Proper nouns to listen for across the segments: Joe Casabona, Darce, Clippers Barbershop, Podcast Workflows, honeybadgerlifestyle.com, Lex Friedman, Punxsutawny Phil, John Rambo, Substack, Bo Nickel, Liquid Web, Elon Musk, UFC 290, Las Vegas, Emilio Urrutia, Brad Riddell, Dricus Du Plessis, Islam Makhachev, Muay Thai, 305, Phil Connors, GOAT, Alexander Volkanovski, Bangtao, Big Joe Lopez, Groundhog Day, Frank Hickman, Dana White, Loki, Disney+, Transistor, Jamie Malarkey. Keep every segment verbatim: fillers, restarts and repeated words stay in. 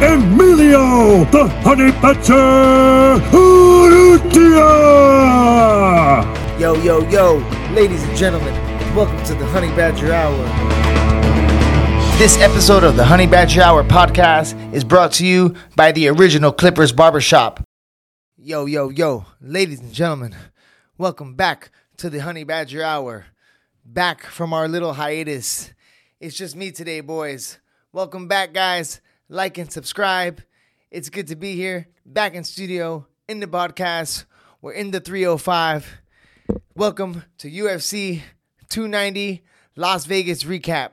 Emilio the Honey Badger Urrutia! Yo, yo, yo, ladies and gentlemen, welcome to the Honey Badger Hour. This episode of the Honey Badger Hour podcast is brought to you by the original Clippers Barbershop. Yo, yo, yo, ladies and gentlemen, welcome back to the Honey Badger Hour. Back from our little hiatus. It's just me today, boys. Welcome back, guys. Like and subscribe. It's good to be here. Back in studio, in the podcast. We're in the three oh five. Welcome to U F C two ninety Las Vegas recap.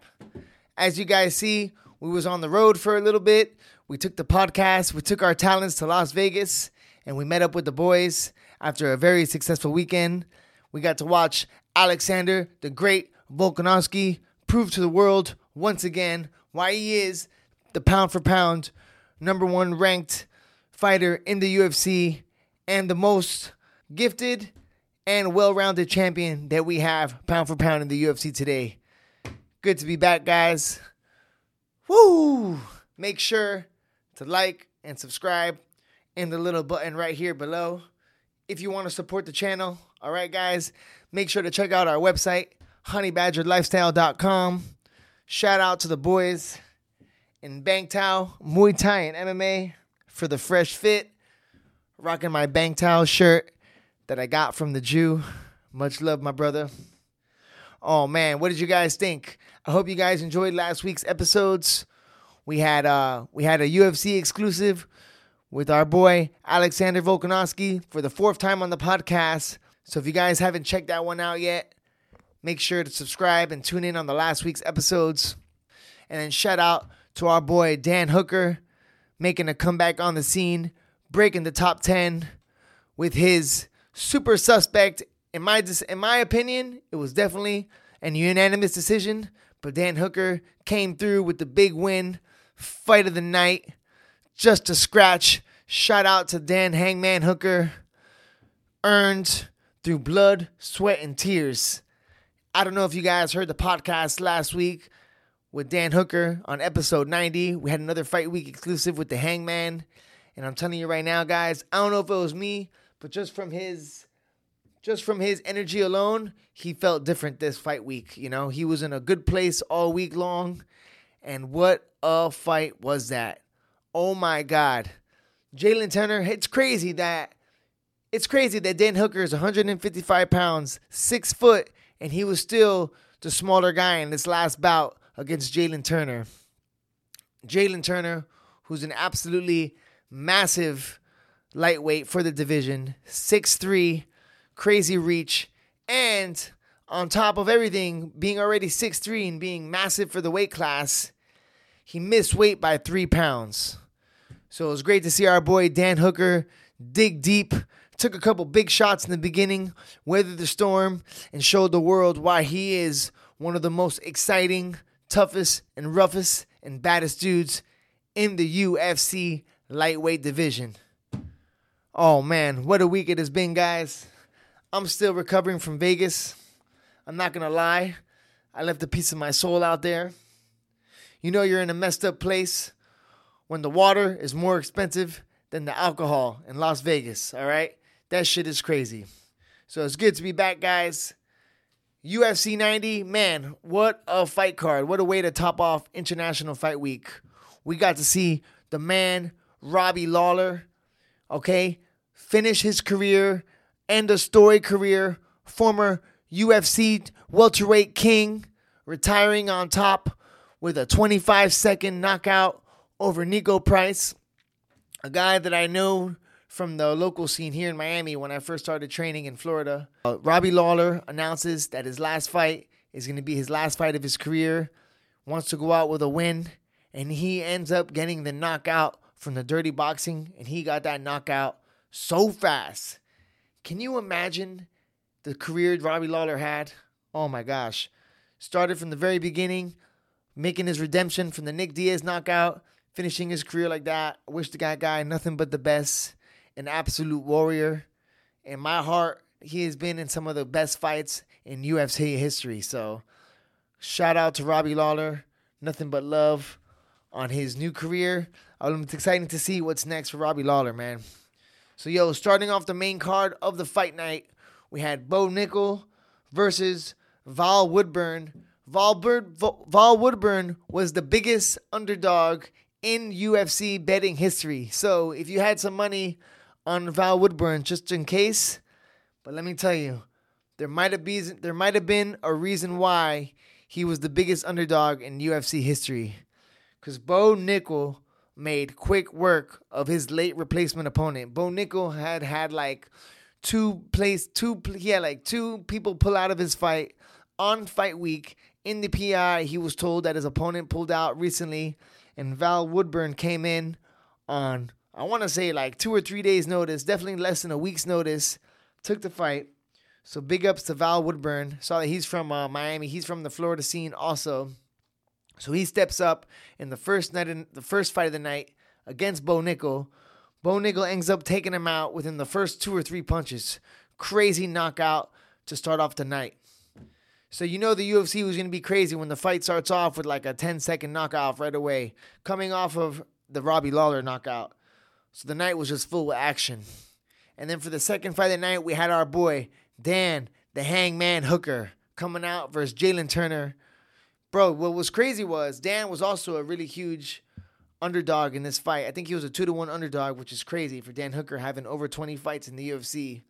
As you guys see, we was on the road for a little bit. We took the podcast. We took our talents to Las Vegas. And we met up with the boys after a very successful weekend. We got to watch Alexander the Great Volkanovski prove to the world once again why he is the pound-for-pound number one ranked fighter in the U F C and the most gifted and well-rounded champion that we have pound-for-pound in the U F C today. Good to be back, guys. Woo! Make sure to like and subscribe in the little button right here below if you want to support the channel. All right, guys, make sure to check out our website, honey badger lifestyle dot com. Shout out to the boys in Bangtao, Muay Thai and M M A for the fresh fit. Rocking my Bangtao shirt that I got from the Jew. Much love, my brother. Oh, man, what did you guys think? I hope you guys enjoyed last week's episodes. We had, uh, we had a U F C exclusive with our boy Alexander Volkanovski for the fourth time on the podcast. So if you guys haven't checked that one out yet, make sure to subscribe and tune in on the last week's episodes. And then shout out to our boy Dan Hooker, making a comeback on the scene, breaking the top ten with his super suspect. In my in my opinion, it was definitely an unanimous decision, but Dan Hooker came through with the big win, fight of the night, just to scratch. Shout out to Dan Hangman Hooker, earned through blood, sweat, and tears. I don't know if you guys heard the podcast last week with Dan Hooker on episode ninety. We had another fight week exclusive with the Hangman. And I'm telling you right now, guys, I don't know if it was me, but just from his just from his energy alone, he felt different this fight week. You know, he was in a good place all week long. And what a fight was that. Oh my God. Jalin Turner, it's crazy that it's crazy that Dan Hooker is one hundred fifty-five pounds, six foot, and he was still the smaller guy in this last bout against Jalin Turner. Jalin Turner, who's an absolutely massive lightweight for the division, six three, crazy reach, and on top of everything, being already six three and being massive for the weight class, he missed weight by three pounds. So it was great to see our boy Dan Hooker dig deep, took a couple big shots in the beginning, weathered the storm, and showed the world why he is one of the most exciting, toughest and roughest and baddest dudes in the U F C lightweight division. Oh man, what a week it has been, guys. I'm still recovering from Vegas. I'm not gonna lie, I left a piece of my soul out there. You know you're in a messed up place when the water is more expensive than the alcohol in Las Vegas, all right? That shit is crazy. So it's good to be back, guys. U F C ninety, man, what a fight card. What a way to top off International Fight Week. We got to see the man, Robbie Lawler, okay, finish his career, end a story career, former U F C welterweight king, retiring on top with a twenty-five second knockout over Nico Price, a guy that I know from the local scene here in Miami when I first started training in Florida. Uh, Robbie Lawler announces that his last fight is going to be his last fight of his career, wants to go out with a win, and he ends up getting the knockout from the dirty boxing, and he got that knockout so fast. Can you imagine the career Robbie Lawler had? Oh my gosh. Started from the very beginning, making his redemption from the Nick Diaz knockout, finishing his career like that. I wish the guy guy nothing but the best. An absolute warrior. In my heart, he has been in some of the best fights in U F C history. So, shout out to Robbie Lawler. Nothing but love. on his new career. Um, it's exciting to see what's next for Robbie Lawler, man. So, yo, starting off the main card of the fight night, we had Bo Nickel versus Val Woodburn. Val, Bird, Val Woodburn was the biggest underdog in U F C betting history. So, if you had some money on Val Woodburn, just in case. But let me tell you, there might have been, there might have been a reason why he was the biggest underdog in U F C history. Because Bo Nickel made quick work of his late replacement opponent. Bo Nickel had had like two place, two he had like two people pull out of his fight on fight week. In the P I, he was told that his opponent pulled out recently, and Val Woodburn came in on, I want to say like two or three days notice, definitely less than a week's notice, took the fight. So big ups to Val Woodburn. Saw that he's from uh, Miami. He's from the Florida scene also. So he steps up in the first night, in the first fight of the night against Bo Nickel. Bo Nickel ends up taking him out within the first two or three punches. Crazy knockout to start off the night. So you know the U F C was going to be crazy when the fight starts off with like a ten-second knockout right away, coming off of the Robbie Lawler knockout. So the night was just full of action. And then for the second fight of the night, we had our boy Dan The Hangman Hooker coming out versus Jalin Turner. Bro, what was crazy was Dan was also a really huge underdog in this fight. I think he was a two to one underdog, which is crazy for Dan Hooker having over twenty fights in the U F C.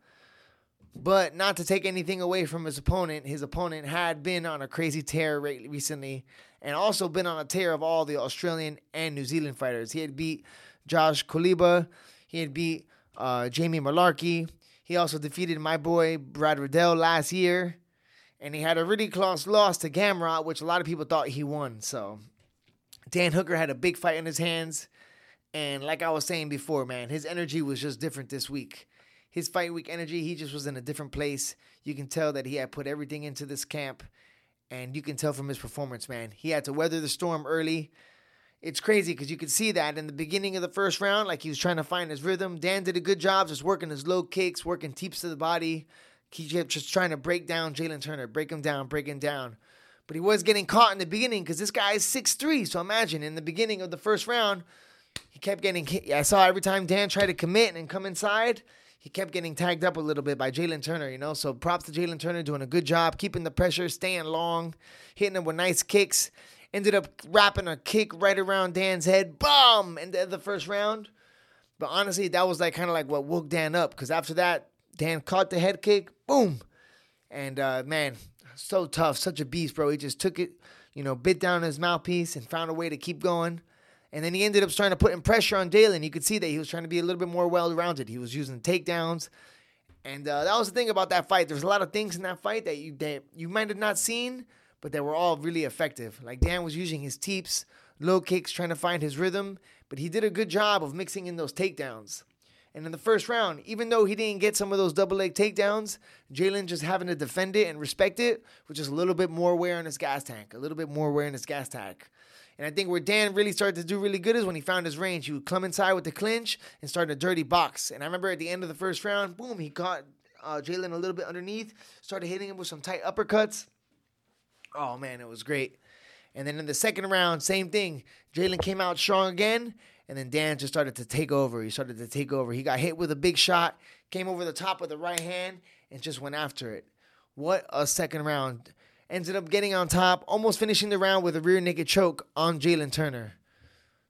But not to take anything away from his opponent, his opponent had been on a crazy tear recently and also been on a tear of all the Australian and New Zealand fighters. He had beat Josh Kuliba. He had beat uh, Jamie Malarkey. He also defeated my boy Brad Riddell last year. And he had a really close loss to Gamrot, which a lot of people thought he won. So Dan Hooker had a big fight in his hands. And like I was saying before, man, his energy was just different this week. His fight week energy, he just was in a different place. You can tell that he had put everything into this camp. And you can tell from his performance, man. He had to weather the storm early. It's crazy because you could see that in the beginning of the first round, like he was trying to find his rhythm. Dan did a good job just working his low kicks, working teeps to the body. He kept just trying to break down Jalin Turner, break him down, break him down. But he was getting caught in the beginning because this guy is six three. So imagine in the beginning of the first round, he kept getting hit. I saw every time Dan tried to commit and come inside, he kept getting tagged up a little bit by Jalin Turner, you know. So props to Jalin Turner doing a good job, keeping the pressure, staying long, hitting him with nice kicks. Ended up wrapping a kick right around Dan's head. Boom! In the, the first round. But honestly, that was like kind of like what woke Dan up because after that, Dan caught the head kick. Boom. And, uh, man, so tough. Such a beast, bro. He just took it, you know, bit down his mouthpiece and found a way to keep going. And then he ended up trying to put in pressure on Jalin. You could see that he was trying to be a little bit more well-rounded. He was using takedowns. And uh, that was the thing about that fight. There was a lot of things in that fight that you, that you might have not seen, but they were all really effective. Like, Dan was using his teeps, low kicks, trying to find his rhythm. But he did a good job of mixing in those takedowns. And in the first round, even though he didn't get some of those double leg takedowns, Jalin just having to defend it and respect it with just a little bit more wear on his gas tank, a little bit more wear in his gas tank. And I think where Dan really started to do really good is when he found his range. He would come inside with the clinch and start a dirty box. And I remember at the end of the first round, boom, he caught uh, Jalin a little bit underneath, started hitting him with some tight uppercuts. Oh, man, it was great. And then in the second round, same thing. Jalin came out strong again. And then Dan just started to take over. He started to take over. He got hit with a big shot, came over the top with the right hand, and just went after it. What a second round. Ended up getting on top, almost finishing the round with a rear naked choke on Jalin Turner.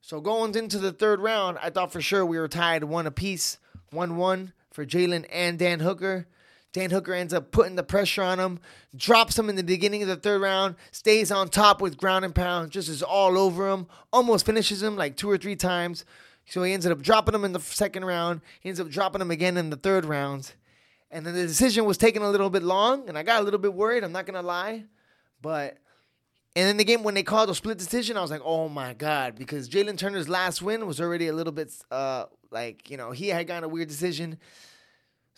So going into the third round, I thought for sure we were tied one apiece, one one for Jalin and Dan Hooker. Dan Hooker ends up putting the pressure on him, drops him in the beginning of the third round, stays on top with ground and pound, just is all over him, almost finishes him like two or three times. So he ended up dropping him in the second round. He ends up dropping him again in the third round. And then the decision was taking a little bit long, and I got a little bit worried, I'm not going to lie. But, and in the game, when they called a split decision, I was like, oh my God, because Jalin Turner's last win was already a little bit, uh, like, you know, he had gotten a weird decision.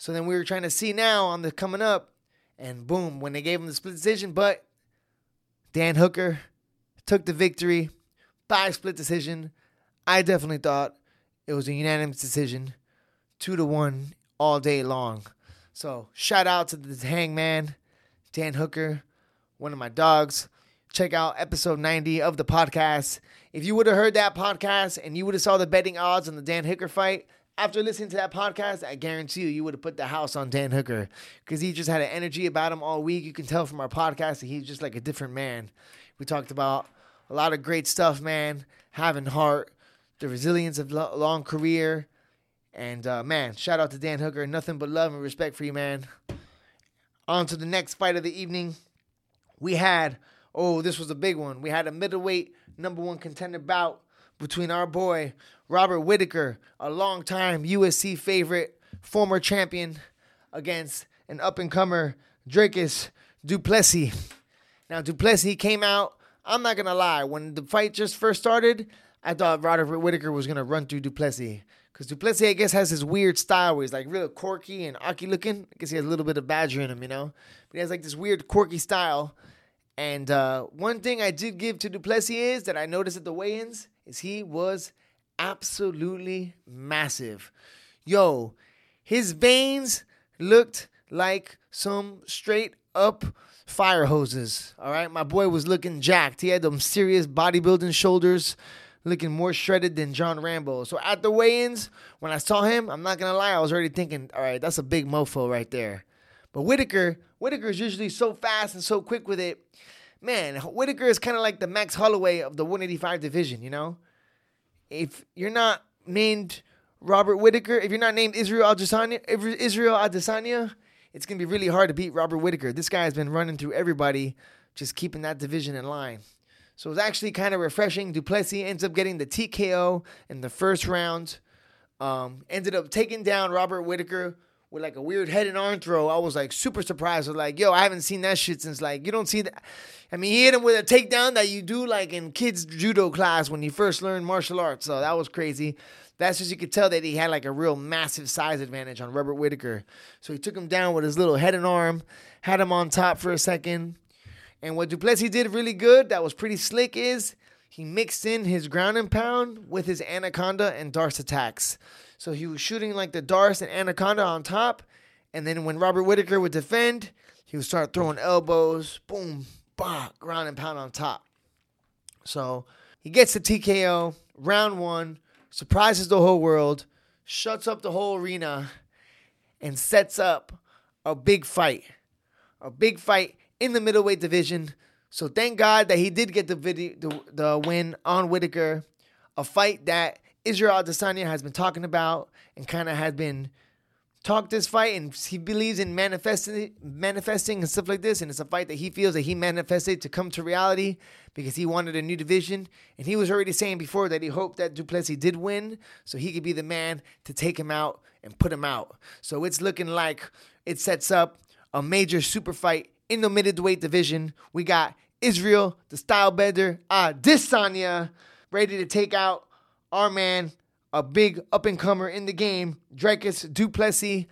So then we were trying to see now on the coming up, and boom, when they gave him the split decision, but Dan Hooker took the victory by split decision. I definitely thought it was a unanimous decision, two to one all day long. So shout out to the Hangman, Dan Hooker, one of my dogs. check out episode ninety of the podcast. If you would have heard that podcast and you would have saw the betting odds on the Dan Hooker fight, after listening to that podcast, I guarantee you, you would have put the house on Dan Hooker, because he just had an energy about him all week. You can tell from our podcast that he's just like a different man. We talked about a lot of great stuff, man, having heart, the resilience of a long career, and uh, man, shout out to Dan Hooker. Nothing but love and respect for you, man. On to the next fight of the evening. We had, oh, this was a big one. We had a middleweight number one contender bout between our boy, Robert Whittaker, a longtime U F C favorite, former champion, against an up-and-comer, Dricus Du Plessis. Now, Du Plessis came out, I'm not going to lie, when the fight just first started, I thought Robert Whittaker was going to run through Du Plessis. Because Du Plessis, I guess, has his weird style where he's like real quirky and ocky looking. I guess he has a little bit of badger in him, you know? But he has like this weird quirky style. And uh, one thing I did give to Du Plessis is that I noticed at the weigh-ins is he was absolutely massive. Yo, his veins looked like some straight-up fire hoses, all right? My boy was looking jacked. He had them serious bodybuilding shoulders, looking more shredded than John Rambo. So at the weigh-ins, when I saw him, I'm not going to lie, I was already thinking, all right, that's a big mofo right there. But Whittaker, Whittaker is usually so fast and so quick with it. Man, Whittaker is kind of like the Max Holloway of the one eighty-five division, you know? If you're not named Robert Whittaker, if you're not named Israel Adesanya, Israel Adesanya, it's going to be really hard to beat Robert Whittaker. This guy has been running through everybody, just keeping that division in line. So it's actually kind of refreshing. Du Plessis ends up getting the T K O in the first round. Um, ended up taking down Robert Whittaker with like a weird head and arm throw. I was like super surprised. I was like, yo, I haven't seen that shit since like, you don't see that. I mean, he hit him with a takedown that you do like in kids' judo class when you first learn martial arts. So that was crazy. That's just, you could tell that he had like a real massive size advantage on Robert Whittaker. So he took him down with his little head and arm, had him on top for a second. And what Du Plessis did really good, that was pretty slick, is he mixed in his ground and pound with his anaconda and Darce attacks. So he was shooting like the Darce and anaconda on top. And then when Robert Whittaker would defend, he would start throwing elbows, boom, bah, ground and pound on top. So he gets the T K O, round one, surprises the whole world, shuts up the whole arena, and sets up a big fight. A big fight in the middleweight division. So thank God that he did get the video, the, the win on Whittaker, a fight that Israel Adesanya has been talking about and kind of had been talked this fight, and he believes in manifesting, manifesting and stuff like this, and it's a fight that he feels that he manifested to come to reality because he wanted a new division, and he was already saying before that he hoped that Du Plessis did win so he could be the man to take him out and put him out. So it's looking like it sets up a major super fight in the middleweight division. We got Israel, the style bender, Adesanya, ready to take out our man, a big up-and-comer in the game, Dricus Du Plessis.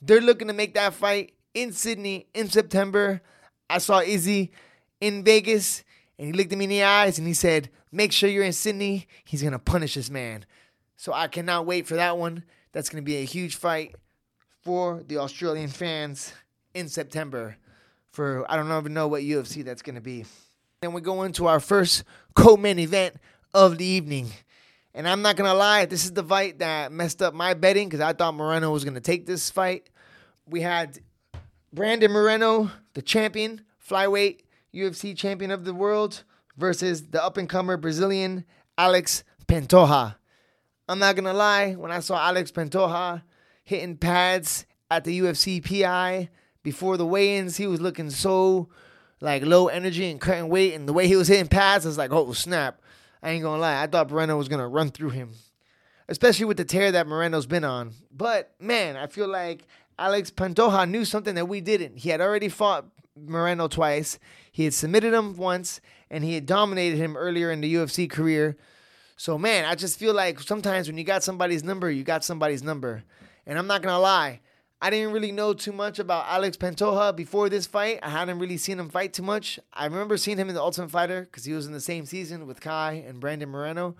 They're looking to make that fight in Sydney in September. I saw Izzy in Vegas, and he looked at me in the eyes, and he said, make sure you're in Sydney. He's going to punish this man. So I cannot wait for that one. That's going to be a huge fight for the Australian fans in September. For, I don't even know what U F C that's going to be. Then we go into our first co-main event of the evening. And I'm not going to lie, this is the fight that messed up my betting, because I thought Moreno was going to take this fight. We had Brandon Moreno, the champion, flyweight U F C champion of the world, versus the up-and-comer Brazilian Alex Pantoja. I'm not going to lie, when I saw Alex Pantoja hitting pads at the U F C P I, before the weigh-ins, he was looking so, like, low energy and cutting weight. And the way he was hitting pads, I was like, oh, snap. I ain't gonna lie. I thought Moreno was gonna run through him, especially with the tear that Moreno's been on. But, man, I feel like Alex Pantoja knew something that we didn't. He had already fought Moreno twice. He had submitted him once, and he had dominated him earlier in the U F C career. So, man, I just feel like sometimes when you got somebody's number, you got somebody's number. And I'm not gonna lie, I didn't really know too much about Alex Pantoja before this fight. I hadn't really seen him fight too much. I remember seeing him in The Ultimate Fighter because he was in the same season with Kai and Brandon Moreno.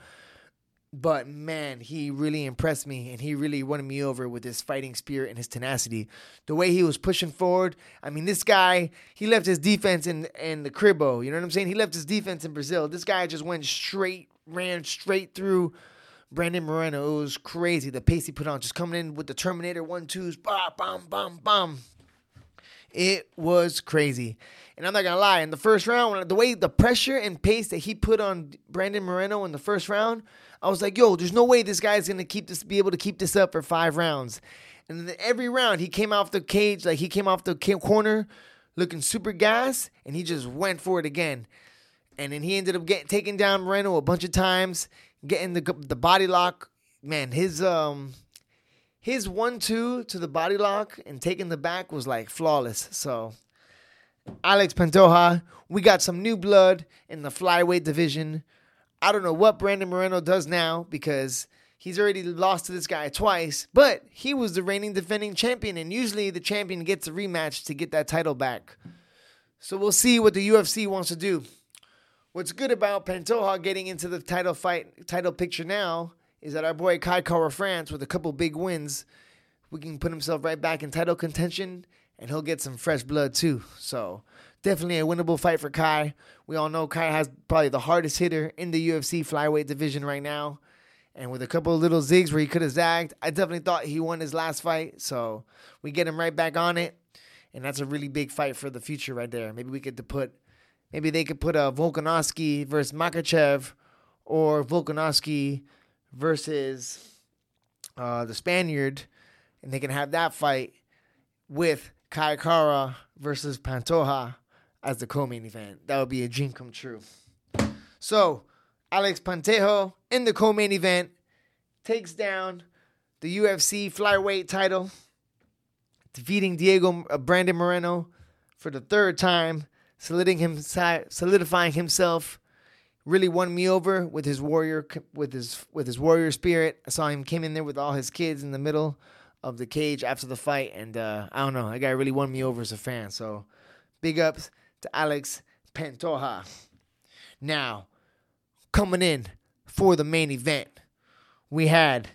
But, man, he really impressed me, and he really won me over with his fighting spirit and his tenacity. The way he was pushing forward. I mean, this guy, he left his defense in, in the cribbo. You know what I'm saying? He left his defense in Brazil. This guy just went straight, ran straight through Brandon Moreno. It was crazy, the pace he put on. Just coming in with the Terminator one-twos. Bah, bam, bam, bam. It was crazy. And I'm not going to lie, in the first round, the way the pressure and pace that he put on Brandon Moreno in the first round, I was like, yo, there's no way this guy's going to keep this, be able to keep this up for five rounds. And then every round, he came off the cage, like he came off the corner looking super gassed, and he just went for it again. And then he ended up getting taking down Moreno a bunch of times, getting the the body lock. Man, his um his one-two to the body lock and taking the back was like flawless. So Alex Pantoja, we got some new blood in the flyweight division. I don't know what Brandon Moreno does now because he's already lost to this guy twice, but he was the reigning defending champion, and usually the champion gets a rematch to get that title back. So we'll see what the U F C wants to do. What's good about Pantoja getting into the title fight, title picture now is that our boy Kai Kara-France, with a couple big wins, we can put himself right back in title contention, and he'll get some fresh blood too. So definitely a winnable fight for Kai. We all know Kai has probably the hardest hitter in the U F C flyweight division right now. And with a couple of little zigs where he could have zagged, I definitely thought he won his last fight. So we get him right back on it. And that's a really big fight for the future right there. Maybe we could put, maybe they could put a Volkanovski versus Makhachev, or Volkanovski versus uh, the Spaniard. And they can have that fight with Kai Kara versus Pantoja as the co-main event. That would be a dream come true. So, Alex Pantoja in the co-main event takes down the U F C flyweight title, defeating Diego uh, Brandon Moreno for the third time, solidifying himself. Really won me over with his warrior with his with his warrior spirit. I saw him came in there with all his kids in the middle of the cage after the fight, and uh, I don't know, that guy really won me over as a fan. So, big ups to Alex Pantoja. Now, coming in for the main event, we had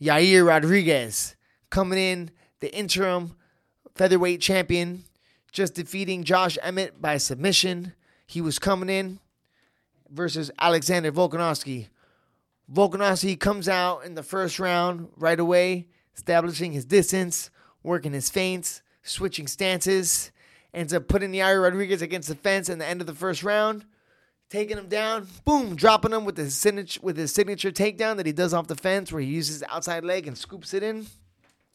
Yair Rodriguez coming in, the interim featherweight champion, just defeating Josh Emmett by submission. He was coming in versus Alexander Volkanovski. Volkanovski comes out in the first round right away, establishing his distance, working his feints, switching stances. Ends up putting Yair Rodriguez against the fence in the end of the first round, taking him down, boom, dropping him with his signature, with his signature takedown that he does off the fence, where he uses the outside leg and scoops it in.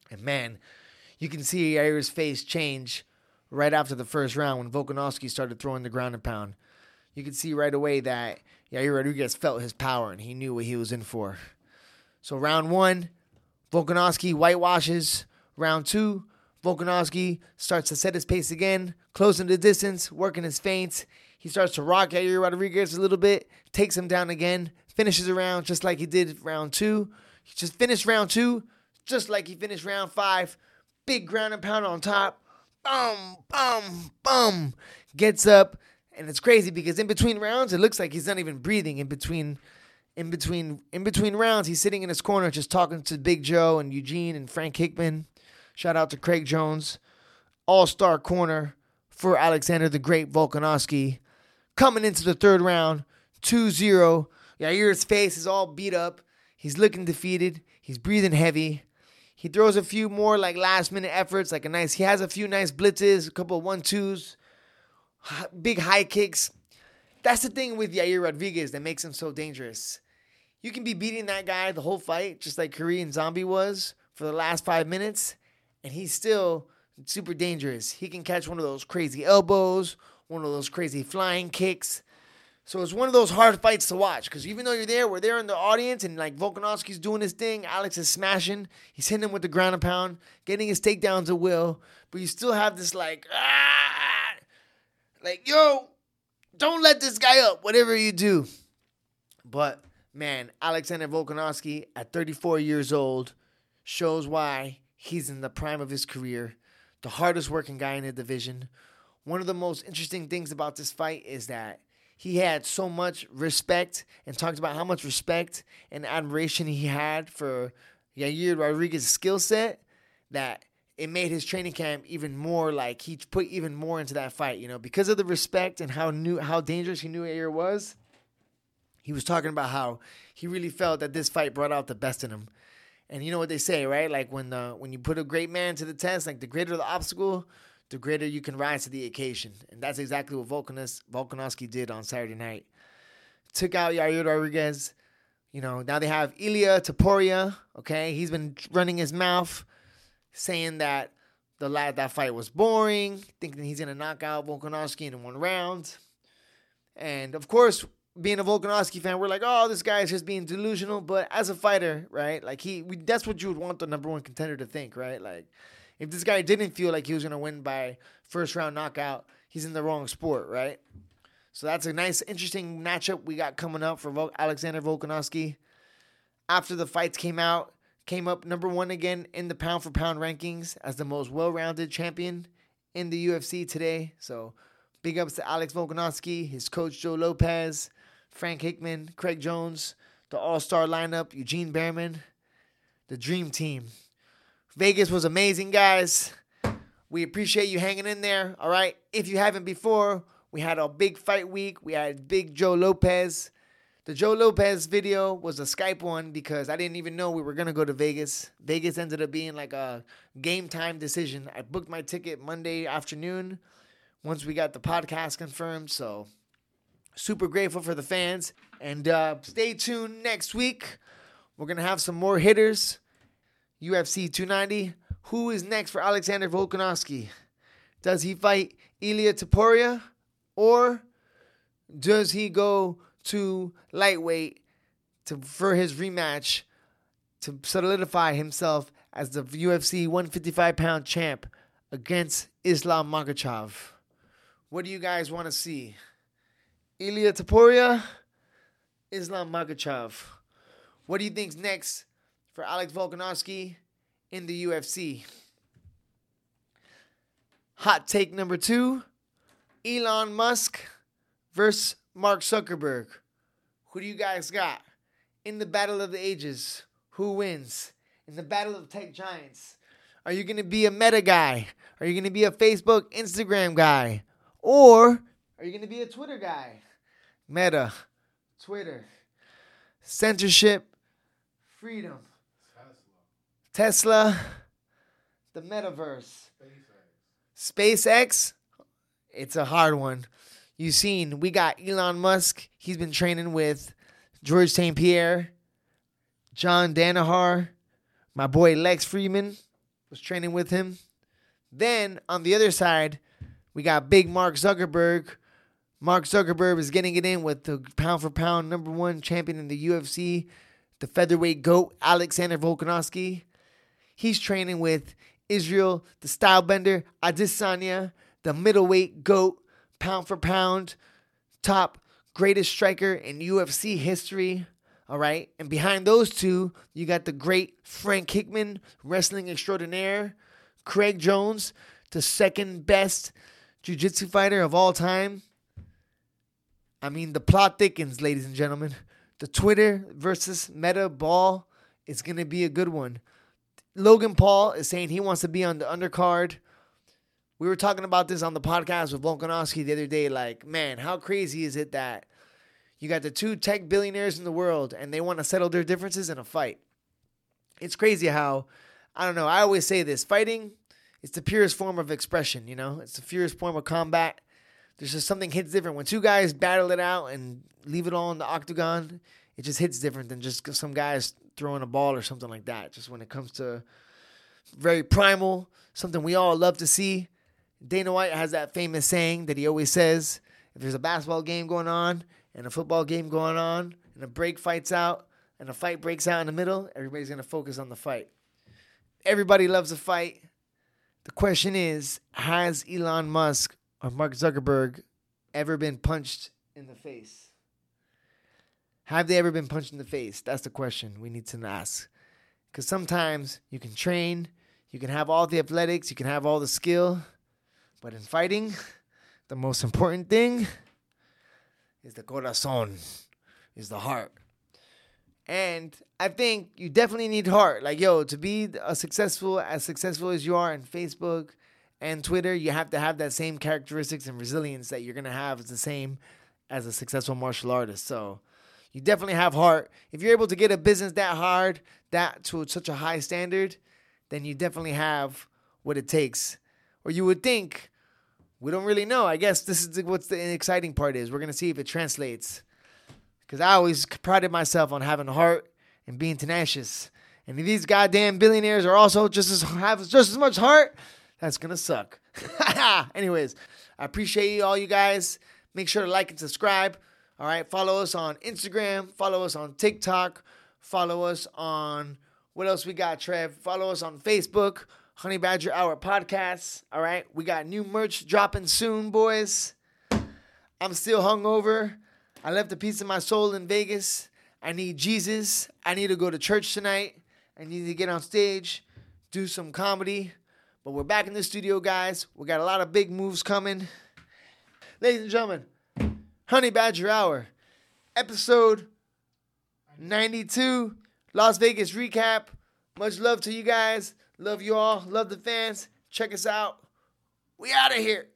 And man, you can see Yair's face change right after the first round when Volkanovski started throwing the ground and pound. You could see right away that Yair Rodriguez felt his power and he knew what he was in for. So round one, Volkanovski whitewashes. Round two, Volkanovski starts to set his pace again, closing the distance, working his feints. He starts to rock Yair Rodriguez a little bit, takes him down again, finishes around just like he did round two. He just finished round two, just like he finished round five. Big ground and pound on top. Bum, bum, bum. Gets up, and it's crazy because in between rounds, it looks like he's not even breathing in between in between, in between rounds. He's sitting in his corner just talking to Big Joe and Eugene and Frank Hickman. Shout out to Craig Jones, all-star corner for Alexander the Great Volkanovski. Coming into the third round, two zero. Yair's face is all beat up. He's looking defeated. He's breathing heavy. He throws a few more like last-minute efforts, like a nice. He has a few nice blitzes, a couple of one-twos, big high kicks. That's the thing with Yair Rodriguez that makes him so dangerous. You can be beating that guy the whole fight, just like Korean Zombie was for the last five minutes. And he's still super dangerous. He can catch one of those crazy elbows, one of those crazy flying kicks. So it's one of those hard fights to watch. Because even though you're there, we're there in the audience, and like Volkanovski's doing his thing, Alex is smashing. He's hitting him with the ground and pound, getting his takedowns at will. But you still have this like, ah! Like, yo, don't let this guy up, whatever you do. But, man, Alexander Volkanovski at thirty-four years old shows why he's in the prime of his career, the hardest working guy in the division. One of the most interesting things about this fight is that he had so much respect and talked about how much respect and admiration he had for Yair Rodriguez's skill set that it made his training camp even more, like, he put even more into that fight, you know, because of the respect and how new, how dangerous he knew Yair was. He was talking about how he really felt that this fight brought out the best in him. And you know what they say, right? Like, when the, when you put a great man to the test, like, the greater the obstacle, the greater you can rise to the occasion. And that's exactly what Volkanovski, Volkanovski did on Saturday night. Took out Yair Rodriguez. You know, now they have Ilya Topuria, okay? He's been running his mouth, saying that the lad that fight was boring, thinking he's going to knock out Volkanovski in one round. And, of course, being a Volkanovski fan, we're like, oh, this guy is just being delusional. But as a fighter, right, like, he, we, that's what you would want the number one contender to think, right? Like, if this guy didn't feel like he was going to win by first-round knockout, he's in the wrong sport, right? So that's a nice, interesting matchup we got coming up for Vol- Alexander Volkanovski. After the fights came out, came up number one again in the pound-for-pound rankings as the most well-rounded champion in the U F C today. So big ups to Alex Volkanovski, his coach Joe Lopez, Frank Hickman, Craig Jones, the all-star lineup, Eugene Behrman, the dream team. Vegas was amazing, guys. We appreciate you hanging in there, all right? If you haven't before, we had a big fight week. We had Big Joe Lopez. The Joe Lopez video was a Skype one because I didn't even know we were going to go to Vegas. Vegas ended up being like a game time decision. I booked my ticket Monday afternoon once we got the podcast confirmed. So super grateful for the fans. And uh, stay tuned next week. We're going to have some more hitters. U F C two ninety. Who is next for Alexander Volkanovski? Does he fight Ilya Topuria? Or does he go to lightweight to, for his rematch to solidify himself as the U F C one fifty-five pound champ against Islam Makhachev? What do you guys want to see? Ilya Topuria, Islam Makhachev. What do you think's next for Alex Volkanovski in the U F C? Hot take number two. Elon Musk versus Mark Zuckerberg. Who do you guys got? In the battle of the ages, who wins? In the battle of tech giants, are you going to be a Meta guy? Are you going to be a Facebook, Instagram guy? Or are you going to be a Twitter guy? Meta, Twitter, censorship, freedom, Tesla, Tesla, the metaverse, SpaceX, SpaceX. It's a hard one. You've seen, we got Elon Musk. He's been training with George Saint Pierre, John Danaher. My boy Lex Friedman was training with him. Then, on the other side, we got big Mark Zuckerberg. Mark Zuckerberg is getting it in with the pound-for-pound number one champion in the U F C, the featherweight GOAT, Alexander Volkanovski. He's training with Israel, the stylebender, Adesanya, the middleweight GOAT, pound for pound, top greatest striker in U F C history, all right? And behind those two, you got the great Frank Hickman, wrestling extraordinaire, Craig Jones, the second best jiu-jitsu fighter of all time. I mean, the plot thickens, ladies and gentlemen. The Twitter versus Meta ball is going to be a good one. Logan Paul is saying he wants to be on the undercard. We were talking about this on the podcast with Volkanovski the other day. Like, man, how crazy is it that you got the two tech billionaires in the world and they want to settle their differences in a fight? It's crazy how, I don't know, I always say this. Fighting is the purest form of expression, you know? It's the purest form of combat. There's just something hits different. When two guys battle it out and leave it all in the octagon, it just hits different than just some guys throwing a ball or something like that. Just when it comes to very primal, something we all love to see. Dana White has that famous saying that he always says, if there's a basketball game going on and a football game going on and a break fights out and a fight breaks out in the middle, everybody's going to focus on the fight. Everybody loves a fight. The question is, has Elon Musk or Mark Zuckerberg ever been punched in the face? Have they ever been punched in the face? That's the question we need to ask. Because sometimes you can train, you can have all the athletics, you can have all the skill. But in fighting, the most important thing is the corazon, is the heart. And I think you definitely need heart. Like, yo, to be a successful, as successful as you are in Facebook and Twitter, you have to have that same characteristics and resilience that you're going to have. It's the same as a successful martial artist. So you definitely have heart. If you're able to get a business that hard, that to such a high standard, then you definitely have what it takes. Or you would think. We don't really know. I guess this is what's the exciting part is. We're going to see if it translates. Because I always prided myself on having heart and being tenacious. And if these goddamn billionaires are also just as have just as much heart, that's going to suck. Anyways, I appreciate you all, you guys. Make sure to like and subscribe. All right, follow us on Instagram. Follow us on TikTok. Follow us on, what else we got, Trev? Follow us on Facebook, Honey Badger Hour Podcast. All right, we got new merch dropping soon, boys. I'm still hungover. I left a piece of my soul in Vegas. I need Jesus. I need to go to church tonight. I need to get on stage, do some comedy. But we're back in the studio, guys. We got a lot of big moves coming. Ladies and gentlemen, Honey Badger Hour, episode ninety-two, Las Vegas recap. Much love to you guys. Love you all. Love the fans. Check us out. We out of here.